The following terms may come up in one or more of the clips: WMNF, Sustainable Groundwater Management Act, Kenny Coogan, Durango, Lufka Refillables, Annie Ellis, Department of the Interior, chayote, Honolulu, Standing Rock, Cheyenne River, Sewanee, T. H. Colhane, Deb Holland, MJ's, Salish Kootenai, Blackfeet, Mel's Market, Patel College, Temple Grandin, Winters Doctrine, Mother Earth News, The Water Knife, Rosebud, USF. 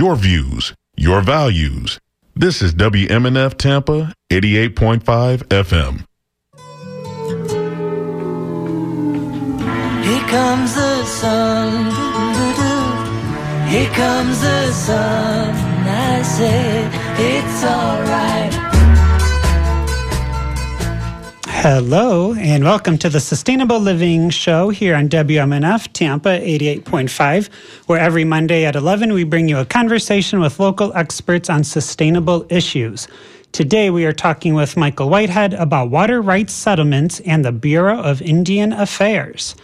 your views, your values. This is WMNF Tampa, 88.5 FM. Here comes the sun, doo-doo-doo. Here comes the sun, I say it's all right. Hello, and welcome to the Sustainable Living Show here on WMNF Tampa 88.5, where every Monday at 11 we bring you a conversation with local experts on sustainable issues. Today we are talking with Michael Whitehead about water rights settlements and the Bureau of Indian Affairs.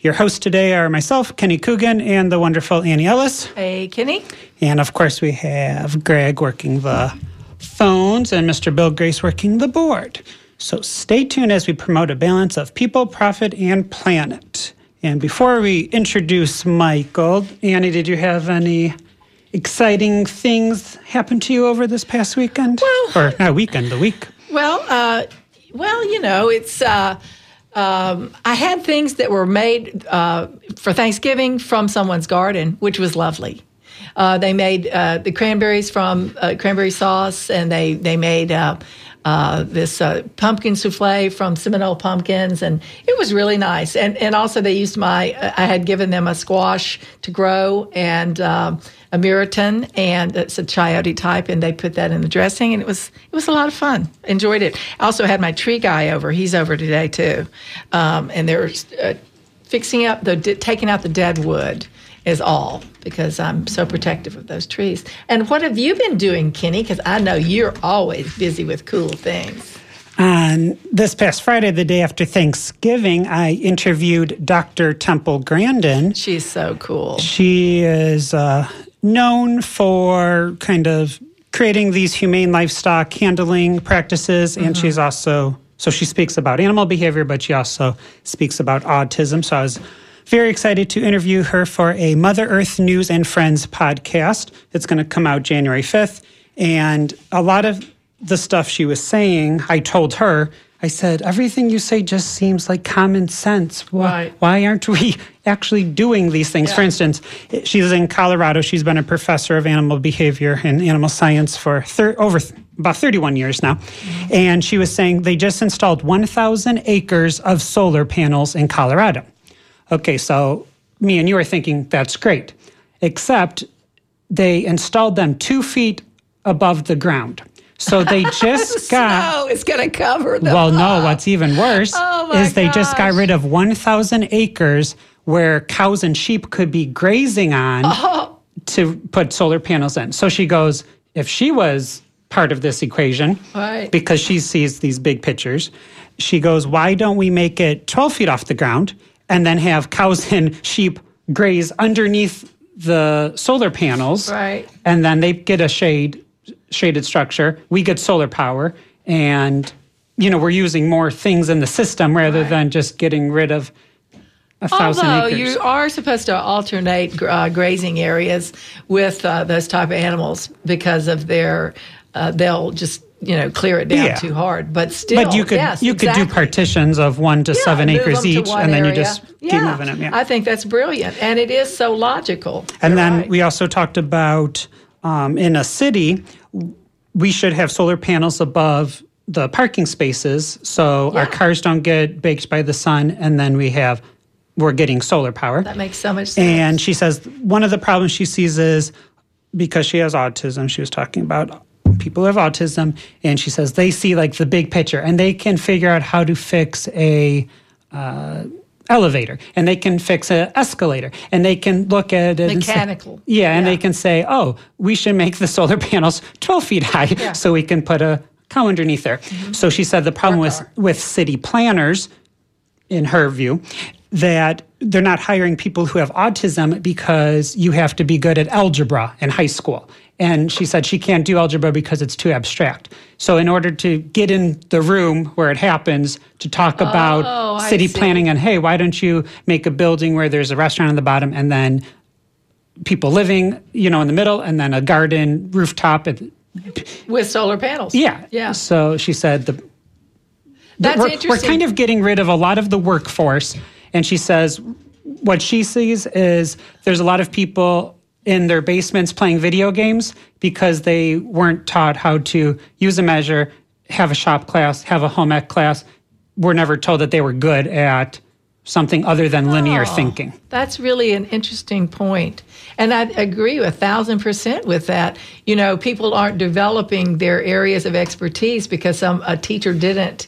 Your hosts today are myself, Kenny Coogan, and the wonderful Annie Ellis. Hey, Kenny. And of course we have Greg working the phones and Mr. Bill Grace working the board. So stay tuned as we promote a balance of people, profit, and planet. And before we introduce Michael, Annie, did you have any exciting things happen to you over this past weekend? Well, or not weekend, the week. Well, you know, it's I had things that were made for Thanksgiving from someone's garden, which was lovely. They made the cranberries from cranberry sauce, and they made this pumpkin souffle from Seminole pumpkins, and it was really nice. And also they used I had given them a squash to grow and a muriton, and it's a chayote type, and they put that in the dressing, and it was a lot of fun. Enjoyed it. I also had my tree guy over. He's over today too, and they're fixing up taking out the dead wood is all, because I'm so protective of those trees. And what have you been doing, Kenny? Because I know you're always busy with cool things. On this past Friday, the day after Thanksgiving, I interviewed Dr. Temple Grandin. She's so cool. She is known for kind of creating these humane livestock handling practices, and she's also, so she speaks about animal behavior, but she also speaks about autism. So I was very excited to interview her for a Mother Earth News and Friends podcast. It's going to come out January 5th. And a lot of the stuff she was saying, I told her, I said, everything you say just seems like common sense. Why aren't we actually doing these things? Yeah. For instance, she's in Colorado. She's been a professor of animal behavior and animal science for about 31 years now. Mm-hmm. And she was saying they just installed 1,000 acres of solar panels in Colorado. Okay, so me and you are thinking, that's great, except they installed them 2 feet above the ground. So they just got... Snow is going to cover them up. Well, no, what's even worse is they just got rid of 1,000 acres where cows and sheep could be grazing on to put solar panels in. So she goes, if she was part of this equation, right, because she sees these big pictures, she goes, why don't we make it 12 feet off the ground and then have cows and sheep graze underneath the solar panels, right? And then they get a shaded structure. We get solar power, and you know, we're using more things in the system rather than just getting rid of 1,000 acres. Although you are supposed to alternate grazing areas with those type of animals because of their, they'll just, you know, clear it down too hard, but still. But you could do partitions of 1 to 7 acres each, and then you just keep moving them. Yeah. I think that's brilliant, and it is so logical. And we also talked about in a city, we should have solar panels above the parking spaces, so our cars don't get baked by the sun, and then we're getting solar power. That makes so much sense. And she says one of the problems she sees is, because she has autism, she was talking about people who have autism, and she says they see like the big picture, and they can figure out how to fix a elevator, and they can fix an escalator, and they can look at it mechanical. And say, and they can say, oh, we should make the solar panels 12 feet high so we can put a cow underneath there. Mm-hmm. So she said the problem with city planners, in her view, that they're not hiring people who have autism because you have to be good at algebra in high school. And she said she can't do algebra because it's too abstract. So in order to get in the room where it happens to talk about city planning and, hey, why don't you make a building where there's a restaurant on the bottom and then people living, you know, in the middle, and then a garden rooftop. With solar panels. Yeah. So she said that's interesting. We're kind of getting rid of a lot of the workforce. And she says what she sees is there's a lot of people in their basements playing video games because they weren't taught how to use a measure, have a shop class, have a home ec class, were never told that they were good at something other than linear thinking. That's really an interesting point. And I agree 1,000% with that. You know, people aren't developing their areas of expertise because a teacher didn't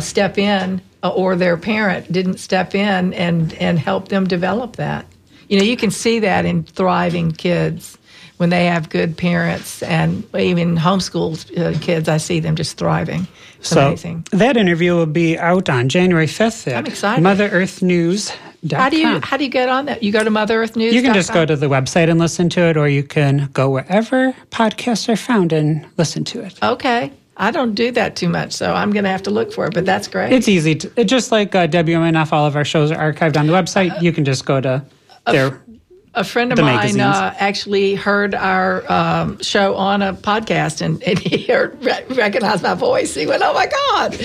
step in or their parent didn't step in and help them develop that. You know, you can see that in thriving kids when they have good parents, and even homeschooled kids, I see them just thriving. It's amazing. That interview will be out on January 5th at MotherEarthNews.com. How do you get on that? You go to MotherEarthNews.com? You can just go to the website and listen to it, or you can go wherever podcasts are found and listen to it. Okay. I don't do that too much, so I'm going to have to look for it, but that's great. It's easy. Just like WMNF, all of our shows are archived on the website. You can just go to their... A friend of mine actually heard our show on a podcast, and he heard, recognized my voice. He went, oh, my God.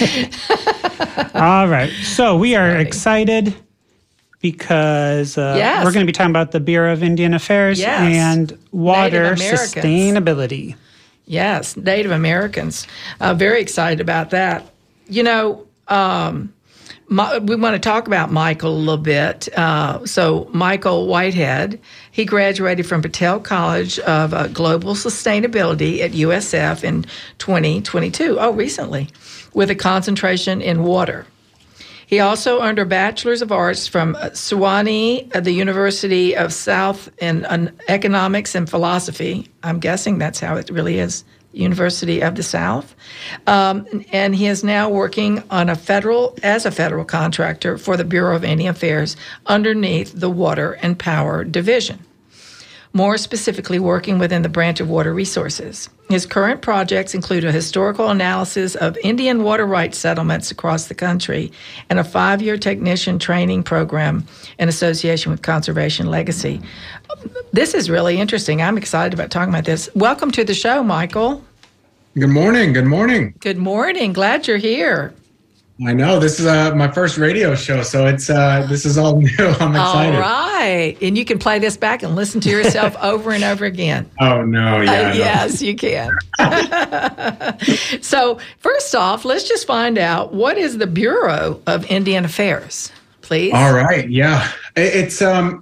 All right. So we are excited because we're going to be talking about the Bureau of Indian Affairs and water sustainability. Yes, Native Americans. Very excited about that. You know... we want to talk about Michael a little bit. So Michael Whitehead, he graduated from Patel College of Global Sustainability at USF in 2022, recently, with a concentration in water. He also earned a Bachelor's of Arts from Sewanee at the University of South in Economics and Philosophy. I'm guessing that's how it really is. University of the South, and he is now working on as a federal contractor for the Bureau of Indian Affairs underneath the Water and Power Division, more specifically working within the branch of water resources. His current projects include a historical analysis of Indian water rights settlements across the country and a 5-year technician training program in association with Conservation Legacy. This is really interesting. I'm excited about talking about this. Welcome to the show, Michael. Good morning. Good morning. Good morning. Glad you're here. I know. This is my first radio show, so it's this is all new. I'm excited. All right. And you can play this back and listen to yourself over and over again. Oh, no. Yeah. Yes, you can. So first off, let's just find out, what is the Bureau of Indian Affairs? Please. All right. Yeah, it's a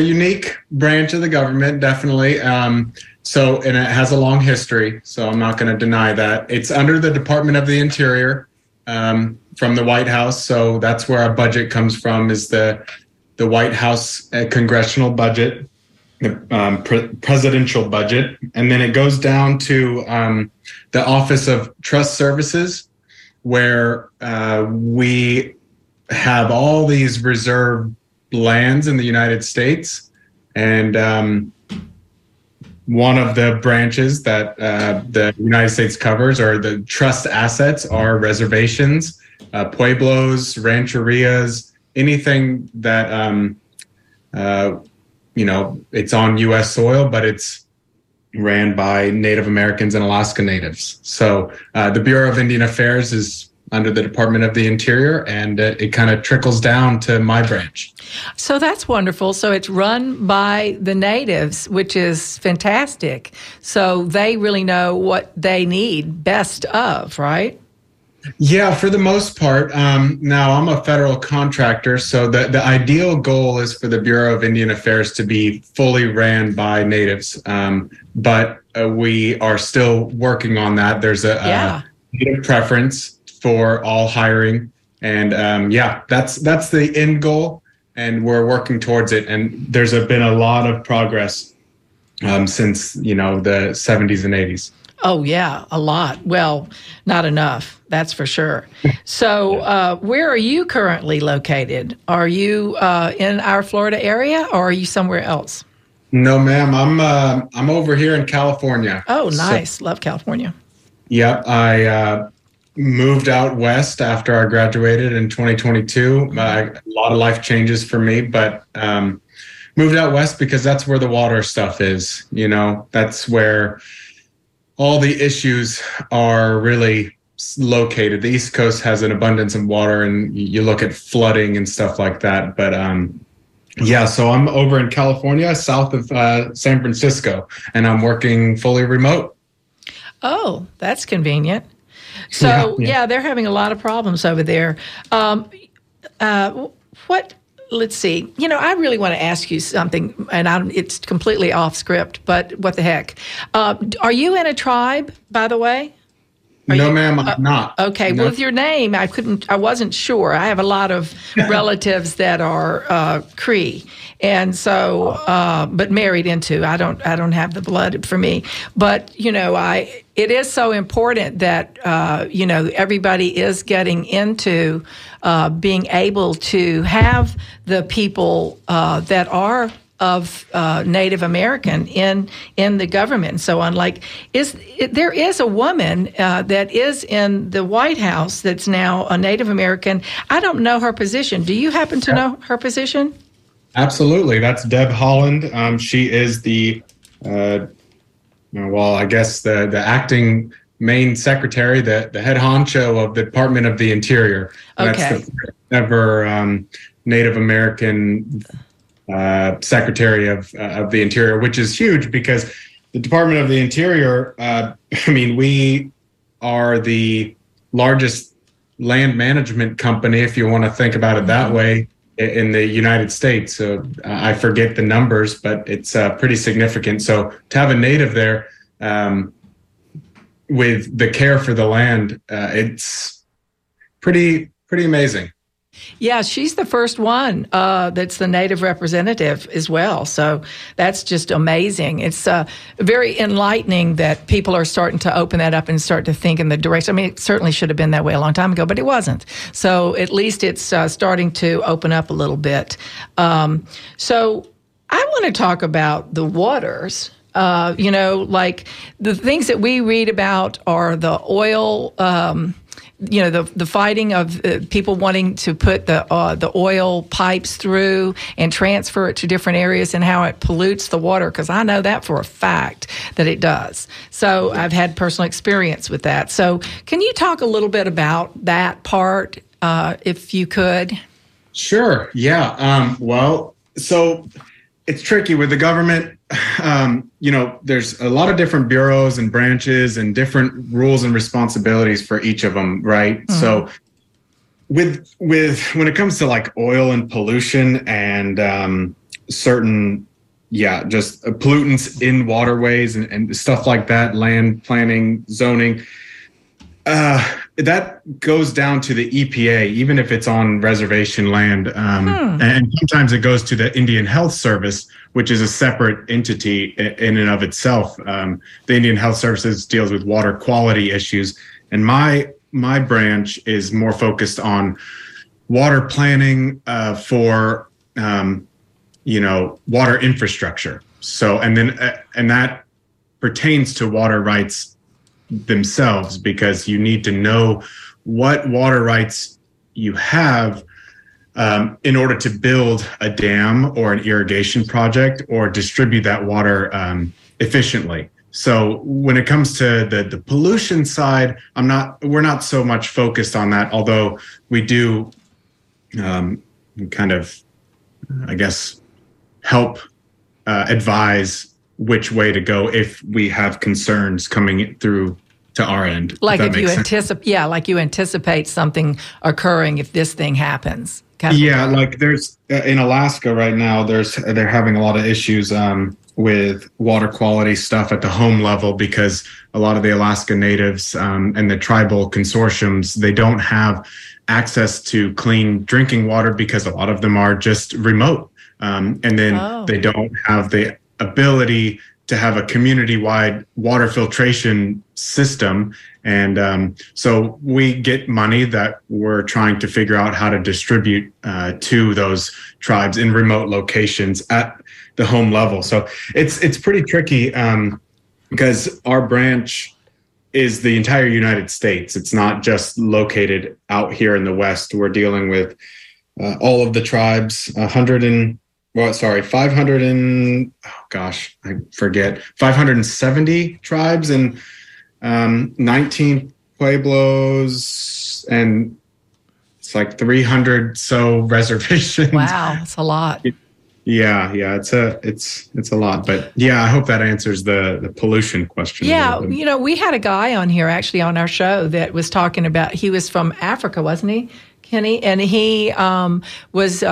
unique branch of the government, definitely. And it has a long history, so I'm not going to deny that. It's under the Department of the Interior from the White House. So that's where our budget comes from, is the White House congressional budget, the presidential budget. And then it goes down to the Office of Trust Services, where we have all these reserved lands in the United States. And one of the branches that the United States covers are the trust assets, are reservations, pueblos, rancherias, anything that, it's on U.S. soil, but it's ran by Native Americans and Alaska Natives. So the Bureau of Indian Affairs is under the Department of the Interior, and it kind of trickles down to my branch. So that's wonderful. So it's run by the natives, which is fantastic. So they really know what they need best of, right? Yeah, for the most part. Now, I'm a federal contractor, so the ideal goal is for the Bureau of Indian Affairs to be fully ran by natives. But we are still working on that. There's a native preference for all hiring, and that's the end goal, and we're working towards it. And there's been a lot of progress since the 70s and 80s. Oh yeah, a lot. Well, not enough, that's for sure. So where are you currently located? Are you in our Florida area, or are you somewhere else? No, ma'am. I'm over here in California. Oh, nice. So, love California. Yeah, I moved out west after I graduated in 2022. A lot of life changes for me, but moved out west because that's where the water stuff is. That's where all the issues are really located. The East Coast has an abundance of water, and you look at flooding and stuff like that. But Yeah, so I'm over in California, south of San Francisco, and I'm working fully remote. Oh, that's convenient. So, yeah, they're having a lot of problems over there. Let's see. You know, I really want to ask you something, and it's completely off script, but what the heck? Are you in a tribe, by the way? No, ma'am, I'm not. Okay, no. With your name, I wasn't sure. I have a lot of relatives that are Cree, and so, but married into. I don't have the blood for me, but you know, it is so important that you know, everybody is getting into being able to have the people that are of Native American in the government and so on. Like, there is a woman that is in the White House that's now a Native American. I don't know her position. Do you happen to know her position? Absolutely. That's Deb Holland. She is the, well, I guess the acting main secretary, the head honcho of the Department of the Interior. Okay. That's the ever Native American Secretary of the Interior, which is huge because the Department of the Interior, we are the largest land management company, if you want to think about it that way, in the United States. So I forget the numbers, but it's pretty significant. So to have a native there with the care for the land, it's pretty amazing. Yeah, she's the first one that's the Native representative as well. So that's just amazing. It's very enlightening that people are starting to open that up and start to think in the direction. I mean, it certainly should have been that way a long time ago, but it wasn't. So at least it's starting to open up a little bit. So I want to talk about the waters. You know, like the things that we read about are the oil you know, the fighting of people wanting to put the oil pipes through and transfer it to different areas and how it pollutes the water, because I know that for a fact that it does. So I've had personal experience with that. So can you talk a little bit about that part, if you could? Sure, yeah. Well, so it's tricky with the government. You know, there's a lot of different bureaus and branches and different rules and responsibilities for each of them, right? Mm-hmm. So with when it comes to like oil and pollution and certain, just pollutants in waterways and stuff like that, land planning, zoning, that goes down to the EPA, even if it's on reservation land. And sometimes it goes to the Indian Health Service, which is a separate entity in and of itself. The Indian Health Services deals with water quality issues. And my branch is more focused on water planning for, water infrastructure. So, and that pertains to water rights themselves, because you need to know what water rights you have in order to build a dam or an irrigation project or distribute that water efficiently. So when it comes to the pollution side, we're not so much focused on that, although we do kind of, I guess, help advise which way to go if we have concerns coming through to our end. Like if you anticipate something occurring if this thing happens. Like there's in Alaska right now, they're having a lot of issues with water quality stuff at the home level, because a lot of the Alaska natives and the tribal consortiums, they don't have access to clean drinking water because a lot of them are just remote. They don't have the ability to have a community-wide water filtration system. And so we get money that we're trying to figure out how to distribute to those tribes in remote locations at the home level. So it's pretty tricky because our branch is the entire United States. It's not just located out here in the West. We're dealing with all of the tribes, 570 tribes and 19 pueblos, and it's like 300 reservations. Wow, that's a lot. Yeah, it's a lot, but yeah, I hope that answers the pollution question. Yeah, you know, we had a guy on here actually on our show that was talking about, he was from Africa, wasn't he, Kenny? And he was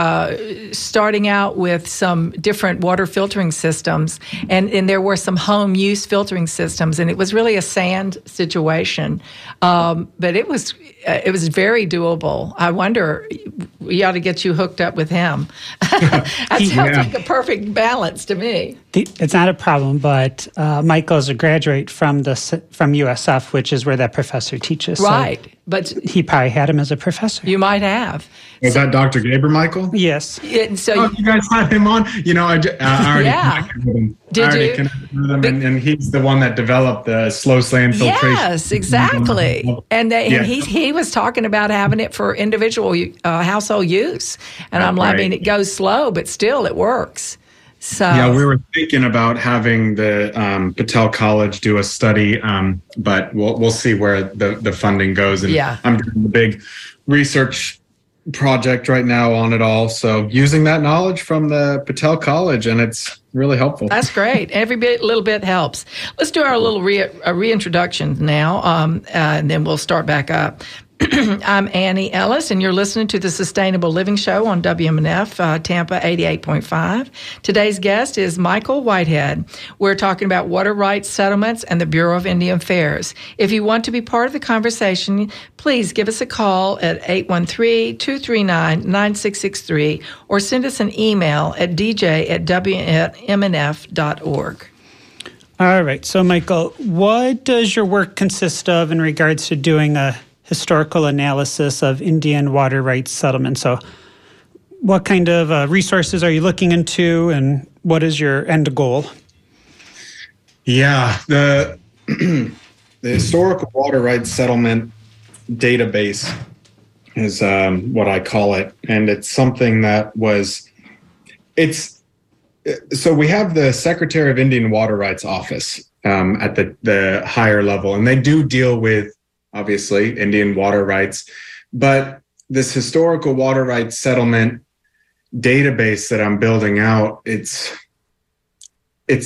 starting out with some different water filtering systems, and there were some home use filtering systems, and it was really a sand situation, but it was very doable. I wonder, we ought to get you hooked up with him. That sounds like a perfect balance to me. It's not a problem, but Michael is a graduate from USF, which is where that professor teaches. Right. So but he probably had him as a professor. You might have. Is that Dr. Gabriel Michael? Yes. You guys had him on? You know, I already connected with him. And he's the one that developed the slow sand filtration. Yes, exactly. And he was talking about having it for individual household use. And I'm like, right. I mean, it goes slow, but still it works. So yeah, we were thinking about having the Patel College do a study, but we'll see where the funding goes. And I'm doing a big research project right now on it all. So using that knowledge from the Patel College, and it's really helpful. That's great. Every bit, little bit helps. Let's do our little reintroduction now, and then we'll start back up. I'm Annie Ellis, and you're listening to the Sustainable Living Show on WMNF, Tampa 88.5. Today's guest is Michael Whitehead. We're talking about water rights settlements and the Bureau of Indian Affairs. If you want to be part of the conversation, please give us a call at 813-239-9663 or send us an email at dj@wmnf.org. All right. So, Michael, what does your work consist of in regards to doing a historical analysis of Indian water rights settlements? So what kind of resources are you looking into, and what is your end goal? Yeah, the historical water rights settlement database is what I call it. And it's something that so we have the Secretary of Indian Water Rights Office at the higher level, and they do deal with, obviously, Indian water rights, but this historical water rights settlement database that I'm building out, it's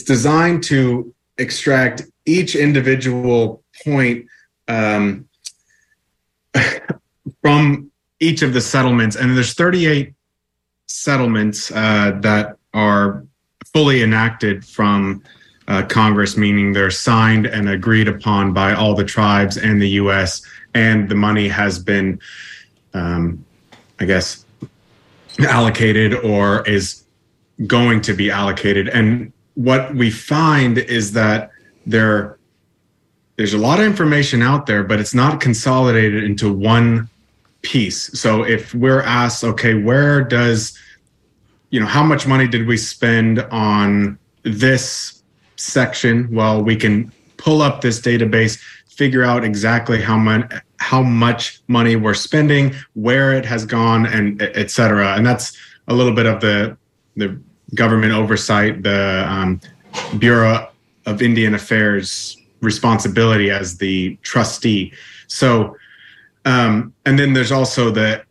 designed to extract each individual point from each of the settlements. And there's 38 settlements that are fully enacted from Congress, meaning they're signed and agreed upon by all the tribes and the U.S., and the money has been, allocated or is going to be allocated. And what we find is that there's a lot of information out there, but it's not consolidated into one piece. So if we're asked, okay, where does, how much money did we spend on this section? Well, we can pull up this database, figure out exactly how much money we're spending, where it has gone, and et cetera. And that's a little bit of the government oversight, the Bureau of Indian Affairs responsibility as the trustee. So, and then there's also the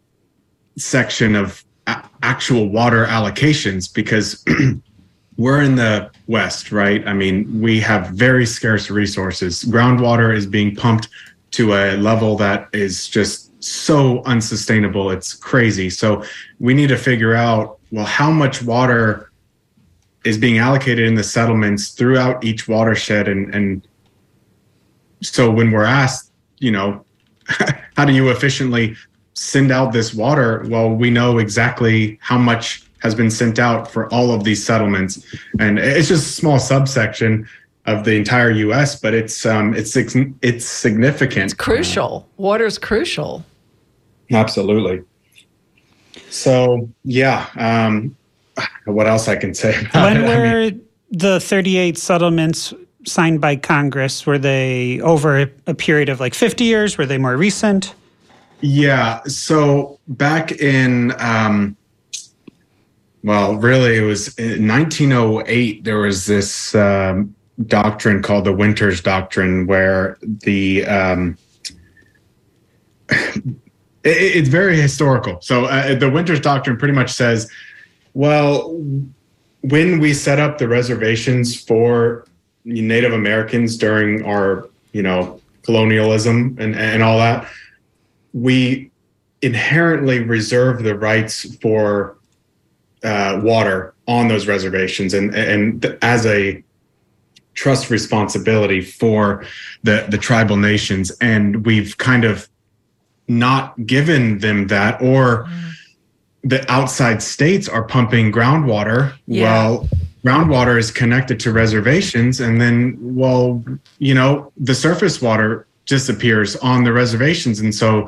section of actual water allocations, because we're in the West, right? I mean, we have very scarce resources. Groundwater is being pumped to a level that is just so unsustainable. It's crazy. So we need to figure out, well, how much water is being allocated in the settlements throughout each watershed. And so when we're asked, how do you efficiently send out this water? Well, we know exactly how much has been sent out for all of these settlements. And it's just a small subsection of the entire U.S., but it's significant. It's crucial. Water's crucial. Absolutely. So, what else I can say about it? When were the 38 settlements signed by Congress? Were they over a period of like 50 years? Were they more recent? Yeah, so back in... Well, really, it was in 1908, there was this doctrine called the Winters Doctrine, where it's very historical. So the Winters Doctrine pretty much says, well, when we set up the reservations for Native Americans during our, colonialism and all that, we inherently reserve the rights for water on those reservations and as a trust responsibility for the tribal nations. And we've kind of not given them that, or the outside states are pumping groundwater. Yeah. Well, groundwater is connected to reservations, and then, well, the surface water disappears on the reservations, and so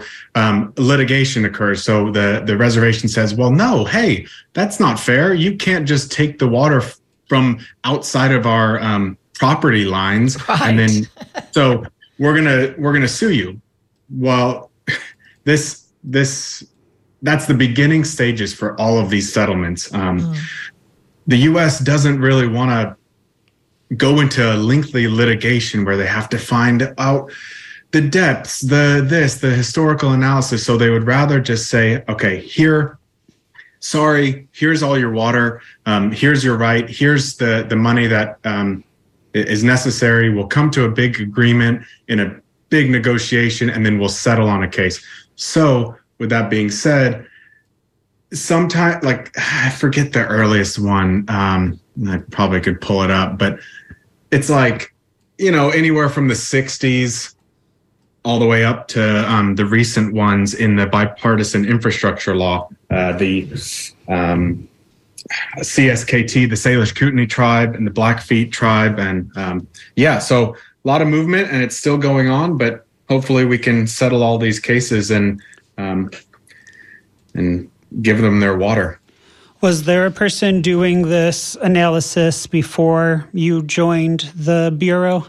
litigation occurs. So the reservation says, well, no, hey, that's not fair. You can't just take the water from outside of our property lines, right. And then so we're gonna sue you. Well, that's the beginning stages for all of these settlements. The U.S. doesn't really want to go into a lengthy litigation where they have to find out the depths, the historical analysis. So they would rather just say, okay, here's all your water. Here's your right. Here's the money that is necessary. We'll come to a big agreement in a big negotiation, and then we'll settle on a case. So with that being said, sometimes, like, I forget the earliest one, I probably could pull it up, but it's like, anywhere from the 60s all the way up to the recent ones in the bipartisan infrastructure law, the CSKT, the Salish Kootenai tribe and the Blackfeet tribe. And so a lot of movement, and it's still going on, but hopefully we can settle all these cases and give them their water. Was there a person doing this analysis before you joined the Bureau?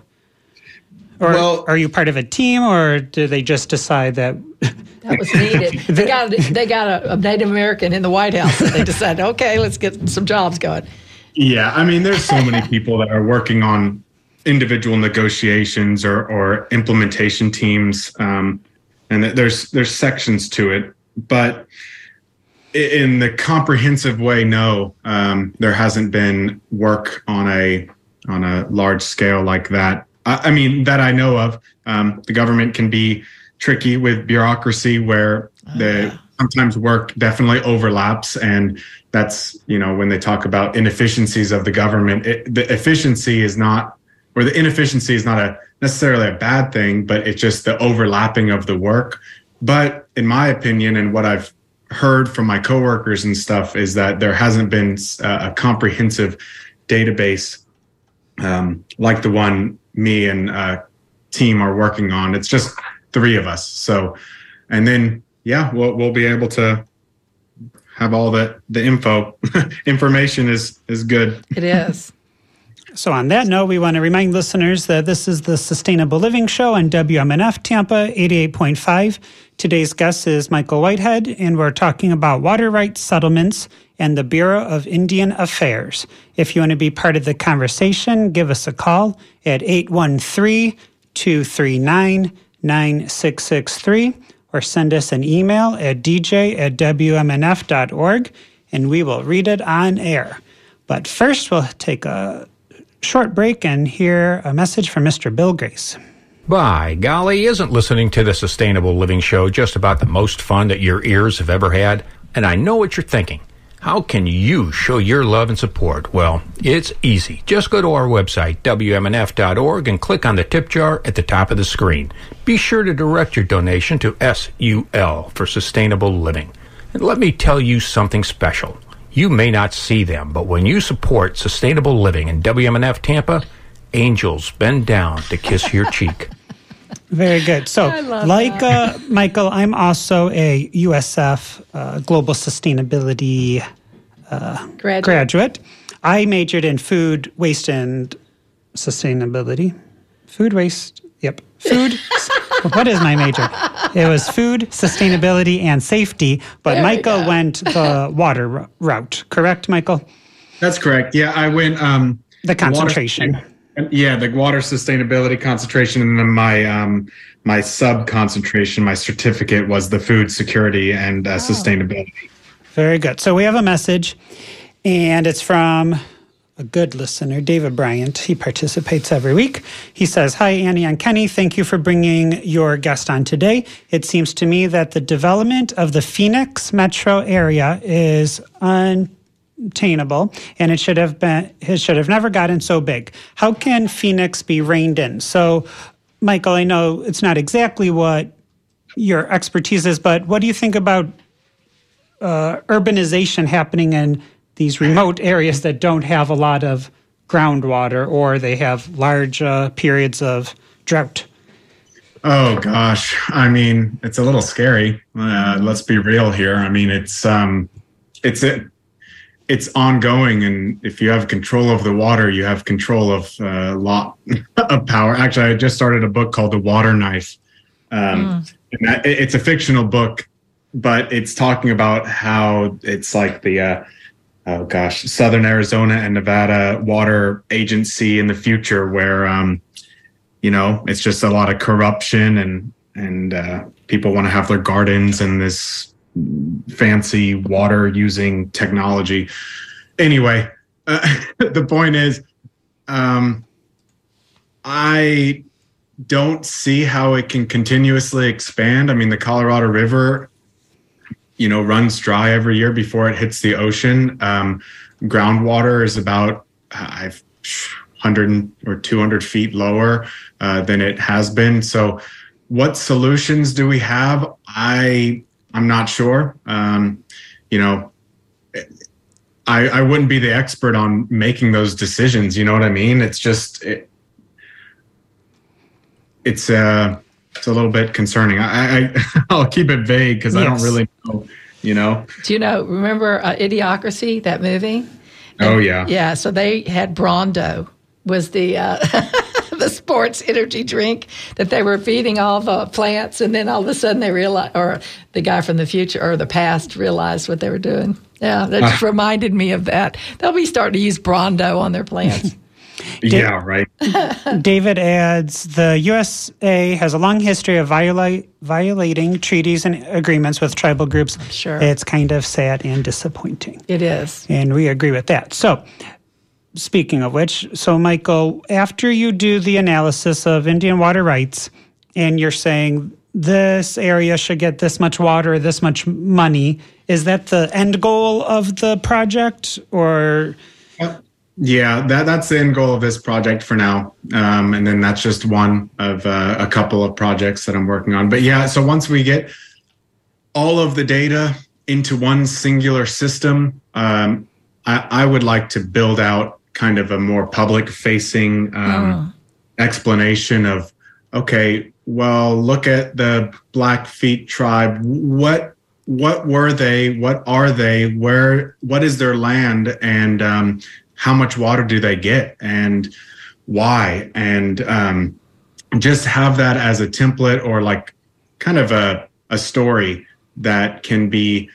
Or are you part of a team, or do they just decide that? That was needed. They got a Native American in the White House, and they decided, okay, let's get some jobs going. Yeah, I mean, there's so many people that are working on individual negotiations or implementation teams, and there's sections to it. But in the comprehensive way, no, there hasn't been work on a large scale like that. I mean, that I know of. The government can be tricky with bureaucracy, where sometimes work definitely overlaps, and that's when they talk about inefficiencies of the government. The inefficiency is not necessarily a bad thing, but it's just the overlapping of the work. But in my opinion, and what I've heard from my coworkers and stuff, is that there hasn't been a comprehensive database like the one me and a team are working on. It's just three of us. So, and then, we'll be able to have all the info. Information is good. It is. So on that note, we want to remind listeners that this is the Sustainable Living Show on WMNF Tampa 88.5. Today's guest is Michael Whitehead, and we're talking about water rights settlements and the Bureau of Indian Affairs. If you want to be part of the conversation, give us a call at 813-239-9663 or send us an email at dj@wmnf.org, and we will read it on air. But first, we'll take a short break and hear a message from Mr. Bill Grace. By golly, isn't listening to the Sustainable Living Show just about the most fun that your ears have ever had? And I know what you're thinking. How can you show your love and support? Well, it's easy. Just go to our website, WMNF.org, and click on the tip jar at the top of the screen. Be sure to direct your donation to SUL for Sustainable Living. And let me tell you something special. You may not see them, but when you support Sustainable Living in WMNF Tampa, angels bend down to kiss your cheek. Very good. So, like Michael, I'm also a USF Global Sustainability graduate. I majored in food waste and sustainability. Food waste, yep. Food. What is my major? It was food, sustainability, and safety. But there Michael went the water route, correct, Michael? That's correct. Yeah, I went the concentration. The water sustainability concentration, and then my sub concentration, my certificate was the food security and sustainability. Very good. So we have a message. And it's from a good listener, David Bryant. He participates every week. He says, hi, Annie and Kenny. Thank you for bringing your guest on today. It seems to me that the development of the Phoenix metro area is unobtainable, and it should have never gotten so big. How can Phoenix be reined in? So, Michael, I know it's not exactly what your expertise is, but what do you think about urbanization happening in these remote areas that don't have a lot of groundwater, or they have large periods of drought? Oh, gosh. I mean, it's a little scary. Let's be real here. I mean, it's ongoing, and if you have control of the water, you have control of a lot of power. Actually, I just started a book called The Water Knife. And it's a fictional book, but it's talking about how it's like the Southern Arizona and Nevada Water Agency in the future, where it's just a lot of corruption, and people want to have their gardens and this fancy water using technology. Anyway, the point is, I don't see how it can continuously expand. I mean, the Colorado River, runs dry every year before it hits the ocean. Groundwater is about 100 or 200 feet lower than it has been. So what solutions do we have? I'm not sure. I wouldn't be the expert on making those decisions. You know what I mean? It's just, it's a little bit concerning. I'll keep it vague because yes. I don't really know, Do you know, remember Idiocracy, that movie? Oh, yeah. Yeah. So they had Brando was the, the sports energy drink that they were feeding all the plants, and then all of a sudden they realized, or the guy from the future or the past realized what they were doing. Yeah, that just reminded me of that. They'll be starting to use Brando on their plants. Yeah, right. David adds, the USA has a long history of violating treaties and agreements with tribal groups. Sure. It's kind of sad and disappointing. It is. And we agree with that. So, speaking of which, so Michael, after you do the analysis of Indian water rights and you're saying this area should get this much water, this much money, is that the end goal of the project? Or? Yeah, that's the end goal of this project for now. And then that's just one of a couple of projects that I'm working on. But yeah, so once we get all of the data into one singular system, I would like to build out kind of a more public-facing explanation of, okay, well, look at the Blackfeet tribe. What were they? What are they? What is their land? And how much water do they get? And why? And just have that as a template, or like kind of a story that can be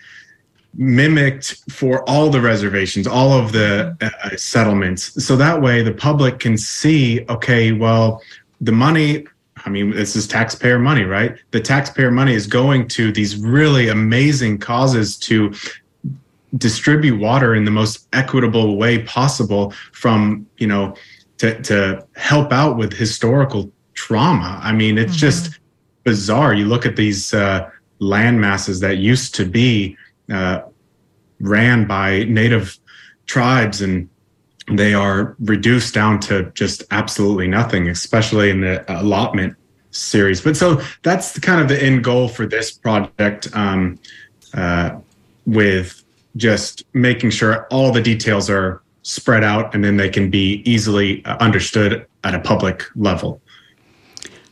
mimicked for all the reservations, all of the settlements. So that way the public can see, okay, well, the money, I mean, this is taxpayer money, right? The taxpayer money is going to these really amazing causes to distribute water in the most equitable way possible from, to help out with historical trauma. I mean, it's just bizarre. You look at these land masses that used to be ran by native tribes, and they are reduced down to just absolutely nothing, especially in the allotment series. But so that's kind of the end goal for this project, with just making sure all the details are spread out and then they can be easily understood at a public level.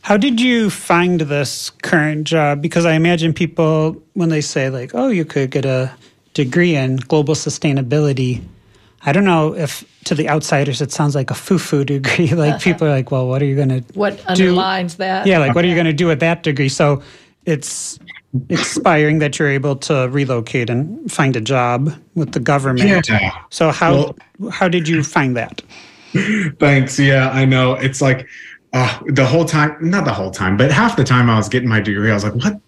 How did you find this current job? Because I imagine people, when they say like, oh, you could get a degree in global sustainability, I don't know if to the outsiders it sounds like a foo-foo degree. Like people are like, well, what are you going to do? What underlines that? Yeah, like what are you going to do with that degree? So it's inspiring that you're able to relocate and find a job with the government. Yeah. So how did you find that? Thanks. Yeah, I know. It's like, the whole time, not the whole time, but half the time I was getting my degree, I was like, what,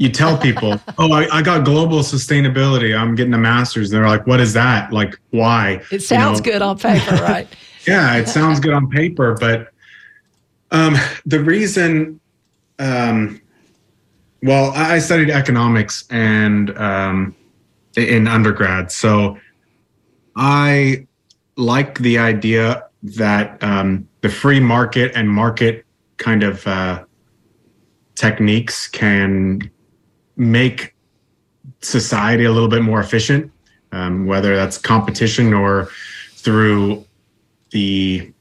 You tell people, oh, I got global sustainability. I'm getting a master's. And they're like, what is that? Like, why? It sounds good on paper, right? Yeah, it sounds good on paper. But the reason, well, I studied economics and in undergrad. So I like the idea that the free market and market kind of techniques can make society a little bit more efficient, whether that's competition or through the,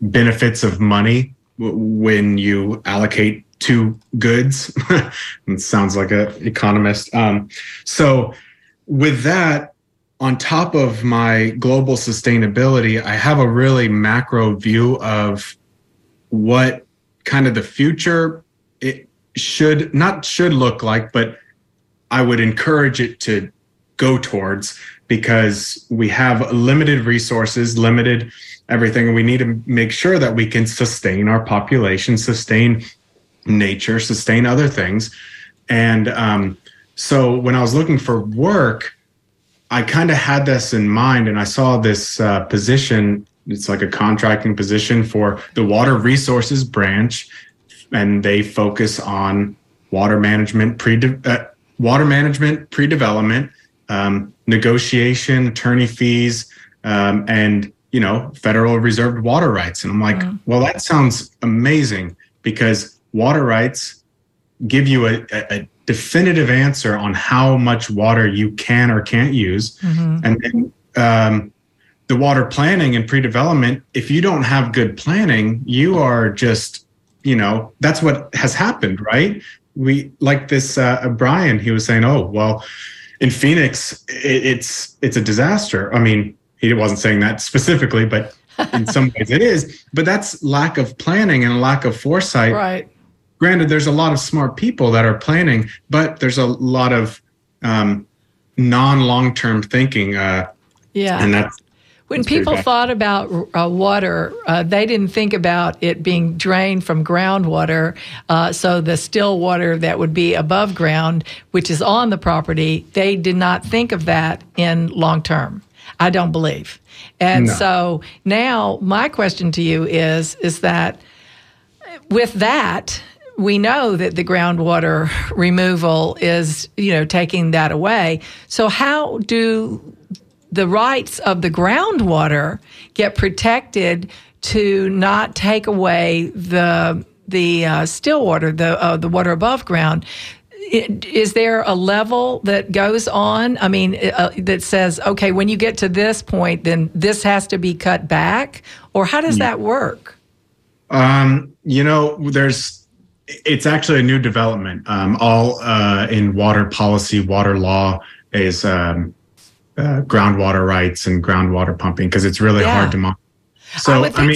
benefits of money when you allocate two goods. It sounds like an economist. So with that, on top of my global sustainability, I have a really macro view of what kind of the future it should look like, but I would encourage it to go towards, because we have limited resources, limited everything, and we need to make sure that we can sustain our population, sustain nature, sustain other things. And so when I was looking for work, I kind of had this in mind, and I saw this position. It's like a contracting position for the Water Resources Branch, and they focus on water management, pre-development, negotiation, attorney fees, and federal reserved water rights. And I'm like, well, that sounds amazing, because water rights give you a definitive answer on how much water you can or can't use, and then, the water planning and pre-development, if you don't have good planning, you are just, that's what has happened, right? We like this, Brian, he was saying, oh, well, in Phoenix, it's a disaster. I mean, he wasn't saying that specifically, but in some ways it is. But that's lack of planning and lack of foresight. Right. Granted, there's a lot of smart people that are planning, but there's a lot of non-long-term thinking. Yeah. And that's, when people thought about water, they didn't think about it being drained from groundwater. So the still water that would be above ground, which is on the property, they did not think of that in long term, I don't believe. And so now my question to you is that with that, we know that the groundwater removal is, taking that away. So how do the rights of the groundwater get protected to not take away the still water, the water above ground? Is there a level that goes on? I mean, that says, okay, when you get to this point, then this has to be cut back, or how does that work? It's actually a new development. All in water policy, water law is. Groundwater rights and groundwater pumping, because it's really hard to monitor. So, I would think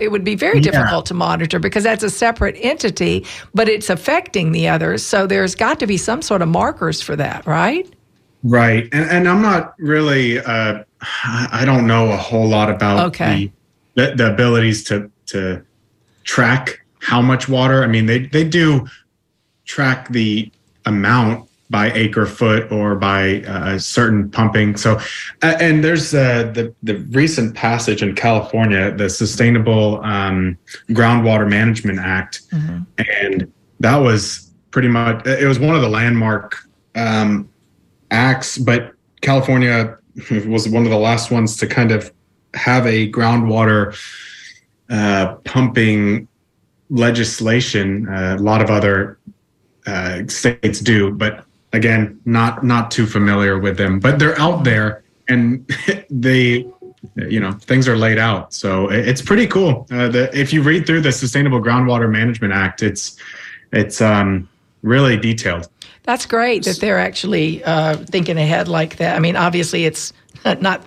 it would be very difficult to monitor, because that's a separate entity, but it's affecting the others. So there's got to be some sort of markers for that, right? Right. And I'm not really, I don't know a whole lot about the abilities to track how much water. I mean, they do track the amount by acre foot or by certain pumping. So, and there's the recent passage in California, the Sustainable Groundwater Management Act. And that was pretty much, it was one of the landmark acts, but California was one of the last ones to kind of have a groundwater pumping legislation. A lot of other states do, but again, not too familiar with them, but they're out there, and they, things are laid out. So it's pretty cool. If you read through the Sustainable Groundwater Management Act, it's really detailed. That's great that they're actually thinking ahead like that. I mean, obviously, it's not.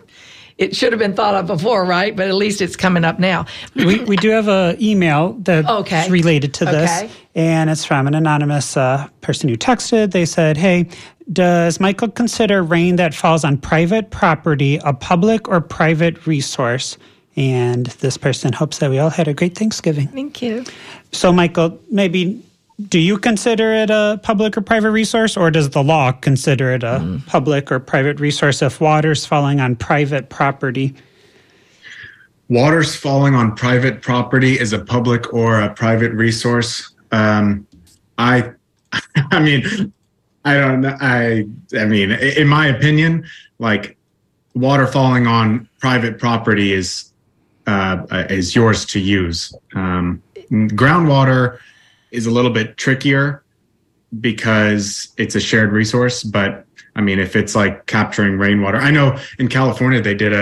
It should have been thought of before, right? But at least it's coming up now. We do have an email that's related to this, and it's from an anonymous person who texted. They said, hey, does Michael consider rain that falls on private property a public or private resource? And this person hopes that we all had a great Thanksgiving. Thank you. So, Michael, maybe do you consider it a public or private resource, or does the law consider it a public or private resource if water's falling on private property? Water's falling on private property is a public or a private resource. I mean, in my opinion, like, water falling on private property is yours to use. Groundwater is a little bit trickier because it's a shared resource. But I mean, if it's like capturing rainwater, I know in California they did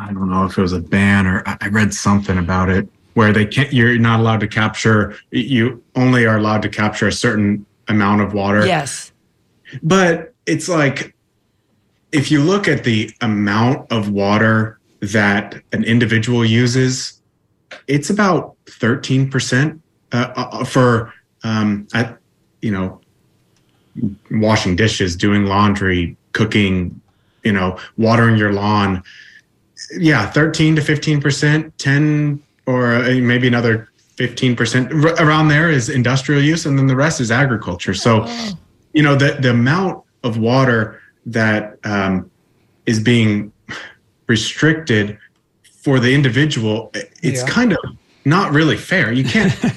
I don't know if it was a ban or I read something about it where they can't, you're not allowed to capture, you only are allowed to capture a certain amount of water. Yes. But it's like, if you look at the amount of water that an individual uses, it's about 13% for washing dishes, doing laundry, cooking, watering your lawn. Yeah, 13 to 15%, 10 or maybe another 15% around there is industrial use, and then the rest is agriculture. So, the amount of water that is being restricted for the individual, it's kind of not really fair. You can't, you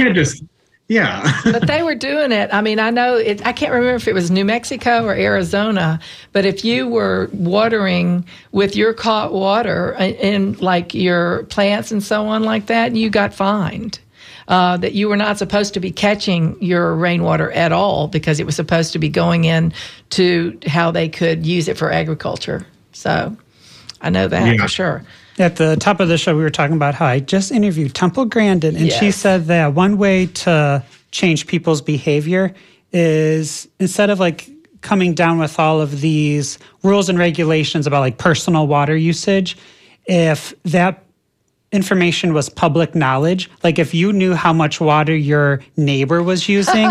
can't just, but they were doing it. I mean, I know it, I can't remember if it was New Mexico or Arizona, but if you were watering with your caught water and like your plants and so on like that, you got fined. That you were not supposed to be catching your rainwater at all because it was supposed to be going in to how they could use it for agriculture. So I know that for sure. At the top of the show, we were talking about how I just interviewed Temple Grandin, and she said that one way to change people's behavior is instead of like coming down with all of these rules and regulations about like personal water usage, if that information was public knowledge, like if you knew how much water your neighbor was using,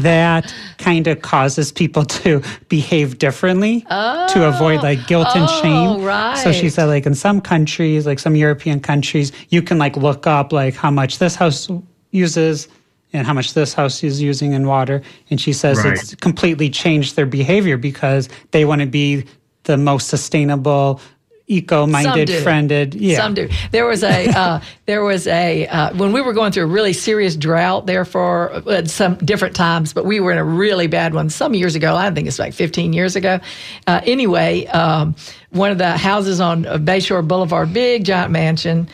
that kind of causes people to behave differently to avoid like guilt and shame. Right. So she said like in some countries, like some European countries, you can like look up like how much this house uses and how much this house is using in water. And she says it's completely changed their behavior because they want to be the most sustainable, eco-minded, friended. Yeah. Some do. There was a when we were going through a really serious drought there for some different times, but we were in a really bad one some years ago. I think it's like 15 years ago. Anyway, one of the houses on Bayshore Boulevard, big giant mansion,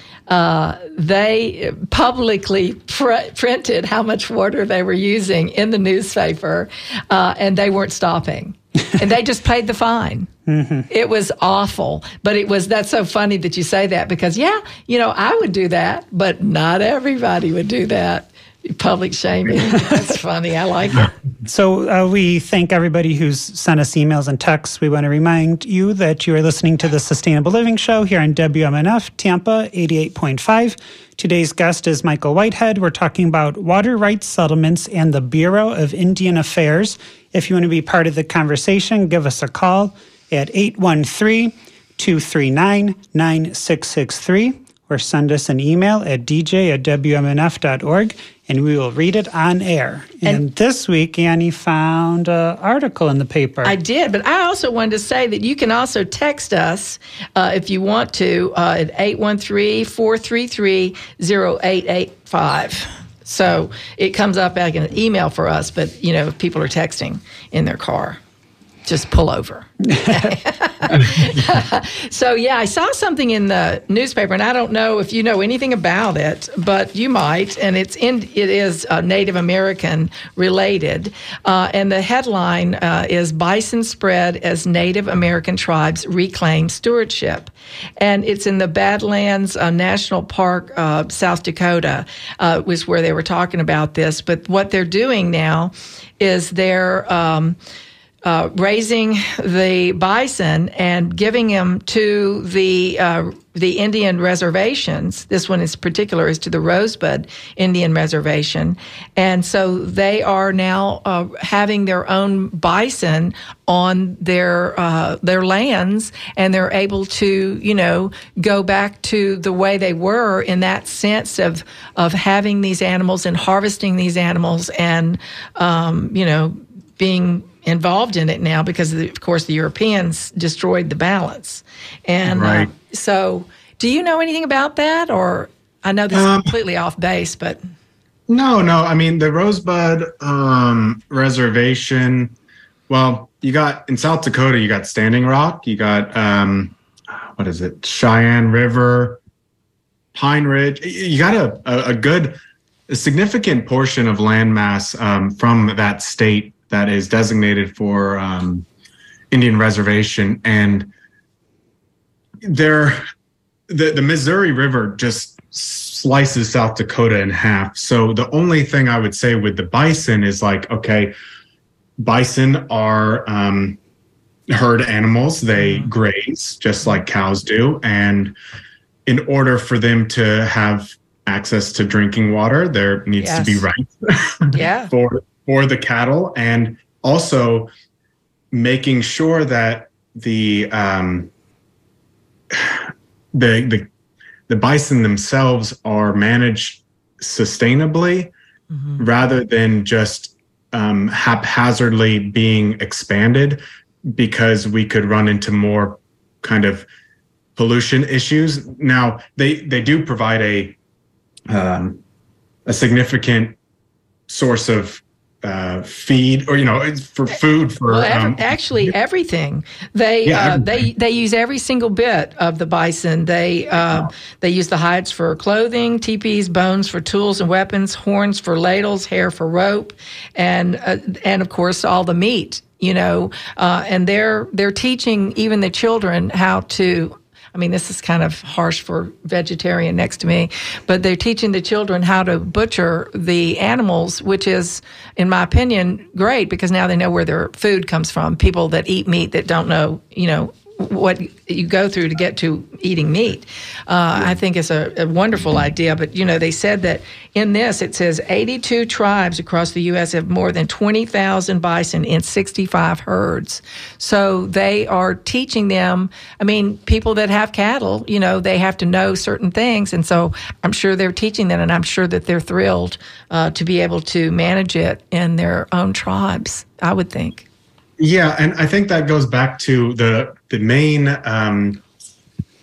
they publicly printed how much water they were using in the newspaper, and they weren't stopping. And they just paid the fine. Mm-hmm. It was awful, but that's so funny that you say that because, I would do that, but not everybody would do that. Public shaming. That's funny. I like it. So we thank everybody who's sent us emails and texts. We want to remind you that you are listening to the Sustainable Living Show here on WMNF Tampa 88.5. Today's guest is Michael Whitehead. We're talking about water rights settlements and the Bureau of Indian Affairs. If you want to be part of the conversation, give us a call at 813-239-9663 or send us an email at dj@wmnf.org. And we will read it on air. And this week, Annie found an article in the paper. I did, but I also wanted to say that you can also text us if you want to at 813-433-0885. So it comes up like an email for us, but, if people are texting in their car, just pull over. So, I saw something in the newspaper, and I don't know if you know anything about it, but you might, and it is Native American related. And the headline is Bison Spread as Native American Tribes Reclaim Stewardship. And it's in the Badlands National Park, South Dakota, was where they were talking about this. But what they're doing now is they're raising the bison and giving them to the Indian reservations. This one in particular is to the Rosebud Indian Reservation. And so they are now having their own bison on their lands, and they're able to, you know, go back to the way they were in that sense of having these animals and harvesting these animals and, you know, being involved in it now because, of course, the Europeans destroyed the balance. And right. So do you know anything about that? Or I know this is completely off base, but... No. I mean, the Rosebud Reservation, well, you got, in South Dakota, you got Standing Rock, you got, Cheyenne River, Pine Ridge. You got a significant portion of landmass from that state that is designated for Indian reservation, and the Missouri River just slices South Dakota in half. So the only thing I would say with the bison is like, okay, bison are herd animals. They graze just like cows do. And in order for them to have access to drinking water, there needs to be rights for the cattle, and also making sure that the bison themselves are managed sustainably, rather than just haphazardly being expanded, because we could run into more kind of pollution issues. Now they do provide a significant source of feed, or, you know, for food, for everything. They use every single bit of the bison. They use the hides for clothing, teepees, bones for tools and weapons, horns for ladles, hair for rope, and of course all the meat. You know, and they're teaching even the children how to. I mean, this is kind of harsh for vegetarian next to me, but they're teaching the children how to butcher the animals, which is, in my opinion, great, because now they know where their food comes from. People that eat meat that don't know, you know, what you go through to get to eating meat. I think it's a wonderful idea. But, you know, they said that in this, it says 82 tribes across the U.S. have more than 20,000 bison in 65 herds. So they are teaching them, I mean, people that have cattle, you know, they have to know certain things. And so I'm sure they're teaching them, and I'm sure that they're thrilled to be able to manage it in their own tribes, I would think. Yeah, and I think that goes back to the main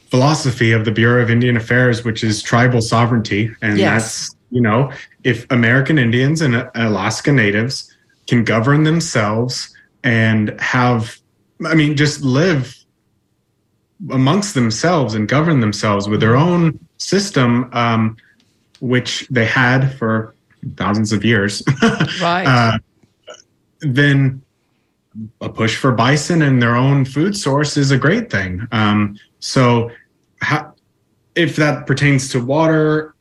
philosophy of the Bureau of Indian Affairs, which is tribal sovereignty. And that's, you know, if American Indians and Alaska Natives can govern themselves and have, I mean, just live amongst themselves and govern themselves with their own system, which they had for thousands of years, right? Then a push for bison and their own food source is a great thing. So if that pertains to water,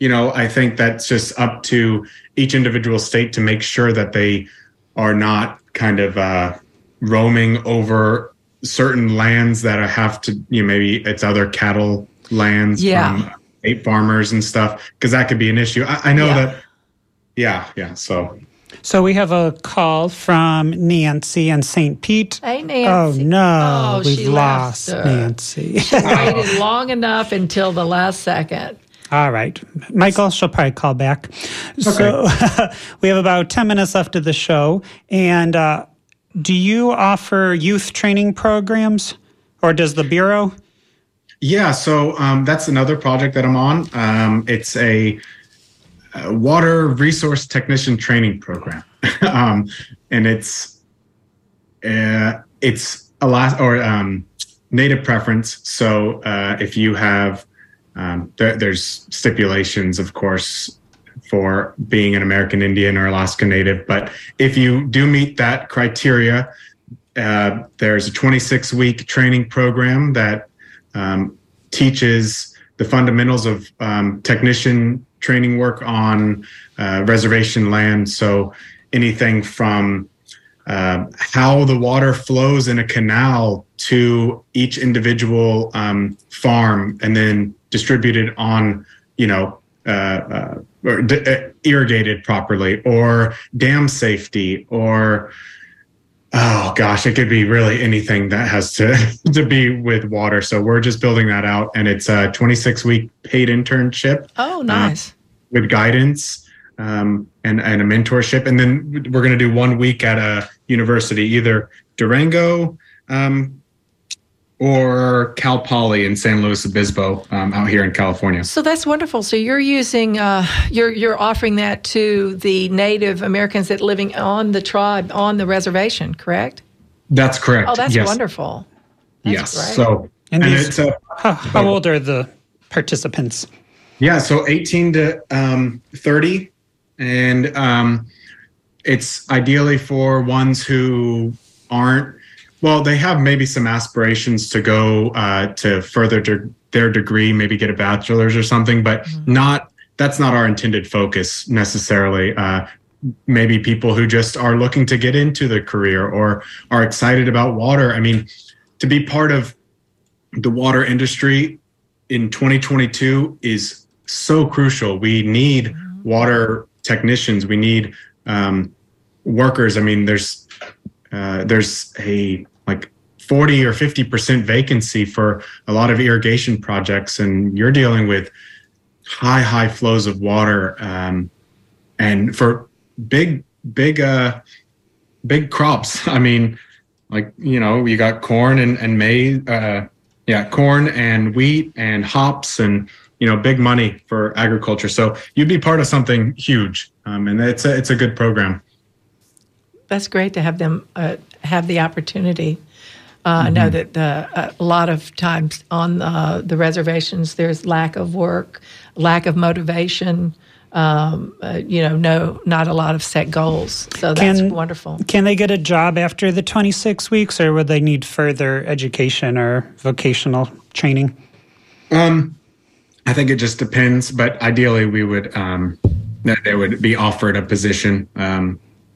you know, I think that's just up to each individual state to make sure that they are not kind of roaming over certain lands that have to, you know, maybe it's other cattle lands from state farmers and stuff, because that could be an issue. I know that. Yeah. So we have a call from Nancy in St. Pete. Hey, Nancy. Oh, no. We've lost Nancy. She waited long enough until the last second. All right. Michael, she'll probably call back. Okay. So we have about 10 minutes left of the show. And do you offer youth training programs, or does the Bureau? Yeah. So that's another project that I'm on. It's a water resource technician training program, and it's native preference. So if you have, there's stipulations, of course, for being an American Indian or Alaska Native. But if you do meet that criteria, there's a 26-week training program that teaches the fundamentals of technician training work on reservation land. So anything from how the water flows in a canal to each individual farm and then distributed on, or irrigated properly, or dam safety, or, oh gosh, it could be really anything that has to be with water. So we're just building that out, and it's a 26-week paid internship. Oh, nice. With guidance. And a mentorship. And then we're going to do 1 week at a university, either Durango or Cal Poly in San Luis Obispo out here in California. So that's wonderful. So you're using, you're offering that to the Native Americans that living on the tribe, on the reservation, correct? That's correct. Oh, that's yes. Wonderful. That's yes. Great. So, and it's, how old are the participants? Yeah, so 18 to 30. And it's ideally for ones who aren't, well, they have maybe some aspirations to go to further their degree, maybe get a bachelor's or something, but that's not our intended focus necessarily. Maybe people who just are looking to get into the career or are excited about water. I mean, to be part of the water industry in 2022 is so crucial. We need water technicians. We need workers. I mean, there's a like 40 or 50% vacancy for a lot of irrigation projects, and you're dealing with high flows of water, and for big crops. I mean, like you got corn and maize, corn and wheat and hops and. Big money for agriculture. So you'd be part of something huge, and it's a good program. That's great to have them have the opportunity. I know that a lot of times on the reservations, there's lack of work, lack of motivation. Not a lot of set goals. So that's wonderful. Can they get a job after the 26 weeks, or would they need further education or vocational training? I think it just depends, but ideally we would they would be offered a position.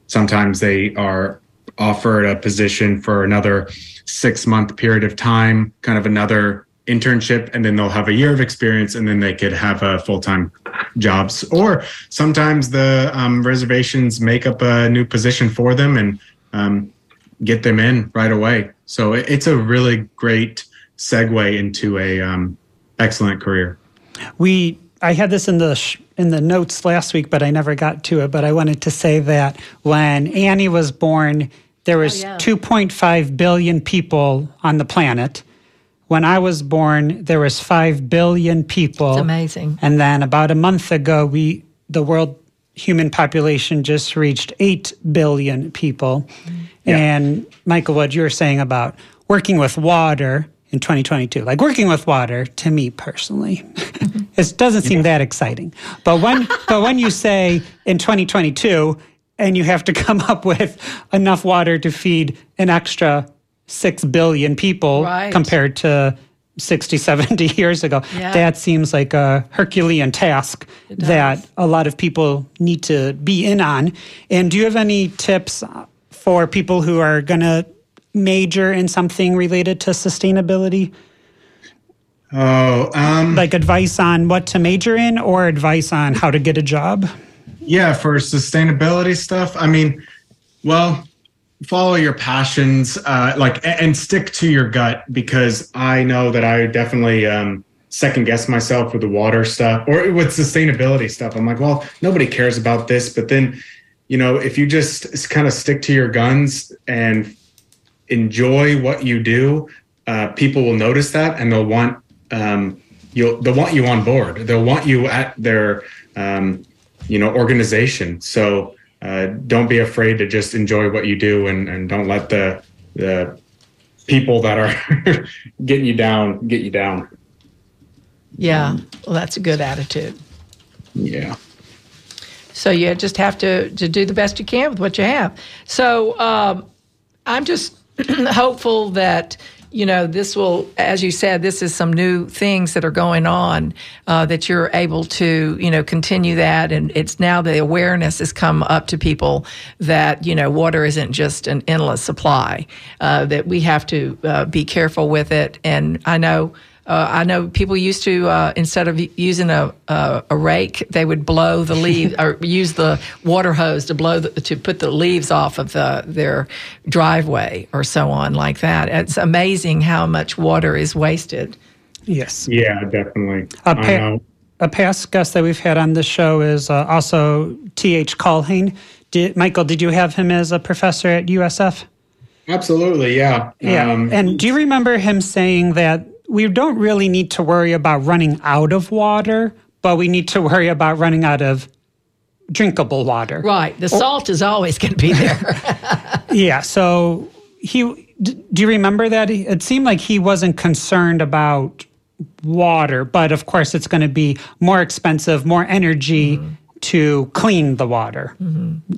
Sometimes they are offered a position for another 6-month period of time, kind of another internship, and then they'll have a year of experience, and then they could have a full-time jobs. Or sometimes the reservations make up a new position for them and get them in right away. So it's a really great segue into a excellent career. I had this in the notes last week, but I never got to it. But I wanted to say that when Annie was born, there was 2.5 billion people on the planet. When I was born, there was 5 billion people. It's amazing. And then about a month ago, the world human population just reached 8 billion people. Yeah. And Michael, what you were saying about working with water in 2022, like working with water, to me personally, it doesn't seem that exciting. But when you say in 2022, and you have to come up with enough water to feed an extra 6 billion people, right, compared to 60, 70 years ago, that seems like a Herculean task that a lot of people need to be in on. And do you have any tips for people who are going to major in something related to sustainability? Like advice on what to major in, or advice on how to get a job? Yeah, for sustainability stuff, I mean, follow your passions, and stick to your gut, because I know that I definitely second guess myself with the water stuff or with sustainability stuff. I'm like, nobody cares about this. But then, if you just kind of stick to your guns and enjoy what you do, people will notice that, and they'll want they'll want you on board. They'll want you at their organization. So don't be afraid to just enjoy what you do, and don't let the people that are getting you down get you down. Yeah, well, that's a good attitude. Yeah. So you just have to do the best you can with what you have. So I'm just hopeful that you know, this will, as you said, this is some new things that are going on that you're able to, you know, continue that. And it's now the awareness has come up to people that, you know, water isn't just an endless supply, that we have to be careful with it. And I know people used to, instead of using a rake, they would blow the leaves or use the water hose to put the leaves off of their driveway or so on like that. It's amazing how much water is wasted. Yes. Yeah, definitely. A past guest that we've had on the show is also T. H. Colhane. Michael, did you have him as a professor at USF? Absolutely, yeah. Yeah. And do you remember him saying that we don't really need to worry about running out of water, but we need to worry about running out of drinkable water. Right. The salt is always going to be there. Yeah. So do you remember that? It seemed like he wasn't concerned about water, but of course it's going to be more expensive, more energy to clean the water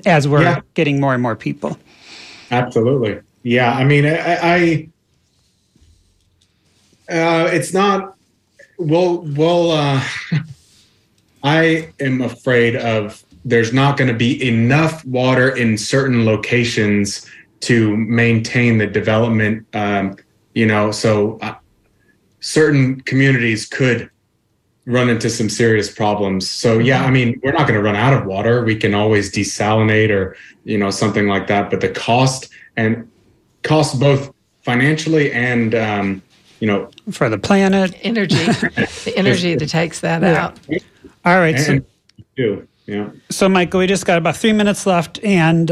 as we're getting more and more people. Absolutely. Yeah. I mean, it's not. I am afraid of. There's not going to be enough water in certain locations to maintain the development. So certain communities could run into some serious problems. So yeah, I mean, we're not going to run out of water. We can always desalinate or something like that. But the cost both financially and for the planet, the energy that takes that out. All right, so Michael, we just got about 3 minutes left, and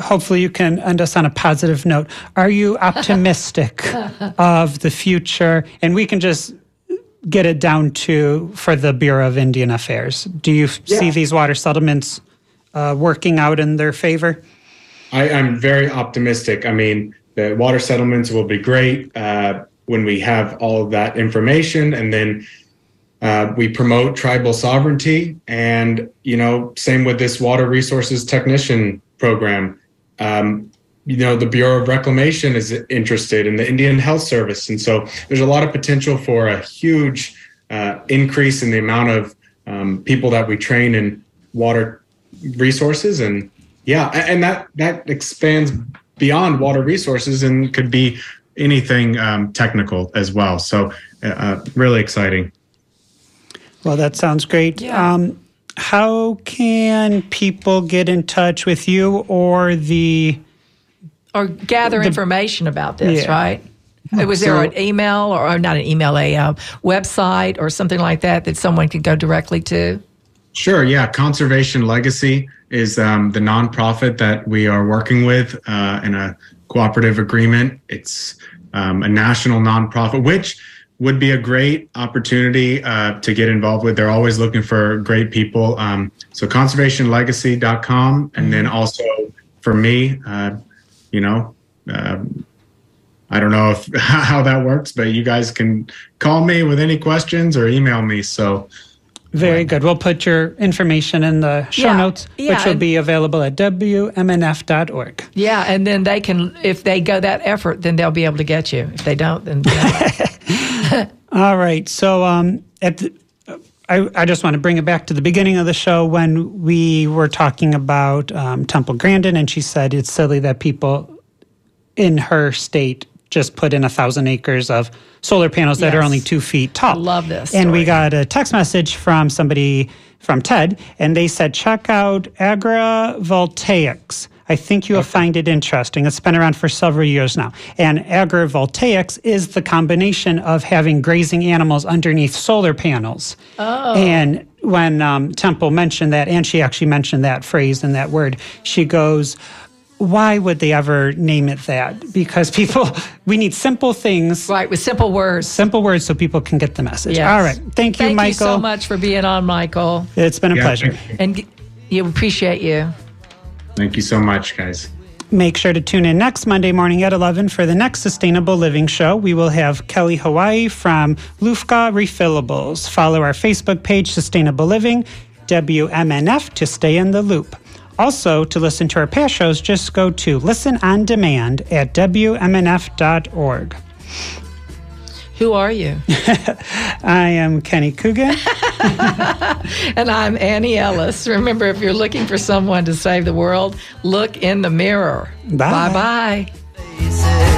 hopefully you can end us on a positive note. Are you optimistic of the future? And we can just get it down to for the Bureau of Indian Affairs. Do you see these water settlements working out in their favor? I'm very optimistic. I mean, the water settlements will be great. When we have all of that information, and then we promote tribal sovereignty, and same with this water resources technician program. The Bureau of Reclamation is interested in the Indian Health Service, and so there's a lot of potential for a huge increase in the amount of people that we train in water resources, and that expands beyond water resources and could be anything technical as well. So really exciting. Well, that sounds great. Yeah. How can people get in touch with you or gather information about this, right? Was there an email a website or something like that someone could go directly to? Sure, yeah. Conservation Legacy is the nonprofit that we are working with in a cooperative agreement. It's a national nonprofit, which would be a great opportunity to get involved with. They're always looking for great people. So conservationlegacy.com. And then also for me, I don't know how that works, but you guys can call me with any questions or email me. So very good. We'll put your information in the show notes, which will be available at WMNF.org. Yeah, and then they can, if they go that effort, then they'll be able to get you. If they don't, then All right. So I just want to bring it back to the beginning of the show when we were talking about Temple Grandin, and she said it's silly that people in her state just put in 1,000 acres of solar panels that are only 2 feet tall. I love this story. And we got a text message from somebody from TED, and they said, check out agrivoltaics. I think you'll find it interesting. It's been around for several years now. And agrivoltaics is the combination of having grazing animals underneath solar panels. Oh. And when Temple mentioned that, and she actually mentioned that phrase and that word, she goes, why would they ever name it that? Because we need simple things. Right, with simple words. Simple words so people can get the message. Yes. All right. Thank you, Michael. Thank you so much for being on, Michael. It's been a pleasure. And we appreciate you. Thank you so much, guys. Make sure to tune in next Monday morning at 11 for the next Sustainable Living Show. We will have Kelly Hawaii from Lufka Refillables. Follow our Facebook page, Sustainable Living, WMNF, to stay in the loop. Also, to listen to our past shows, just go to Listen On Demand at WMNF.org. Who are you? I am Kenny Coogan. And I'm Annie Ellis. Remember, if you're looking for someone to save the world, look in the mirror. Bye. Bye-bye.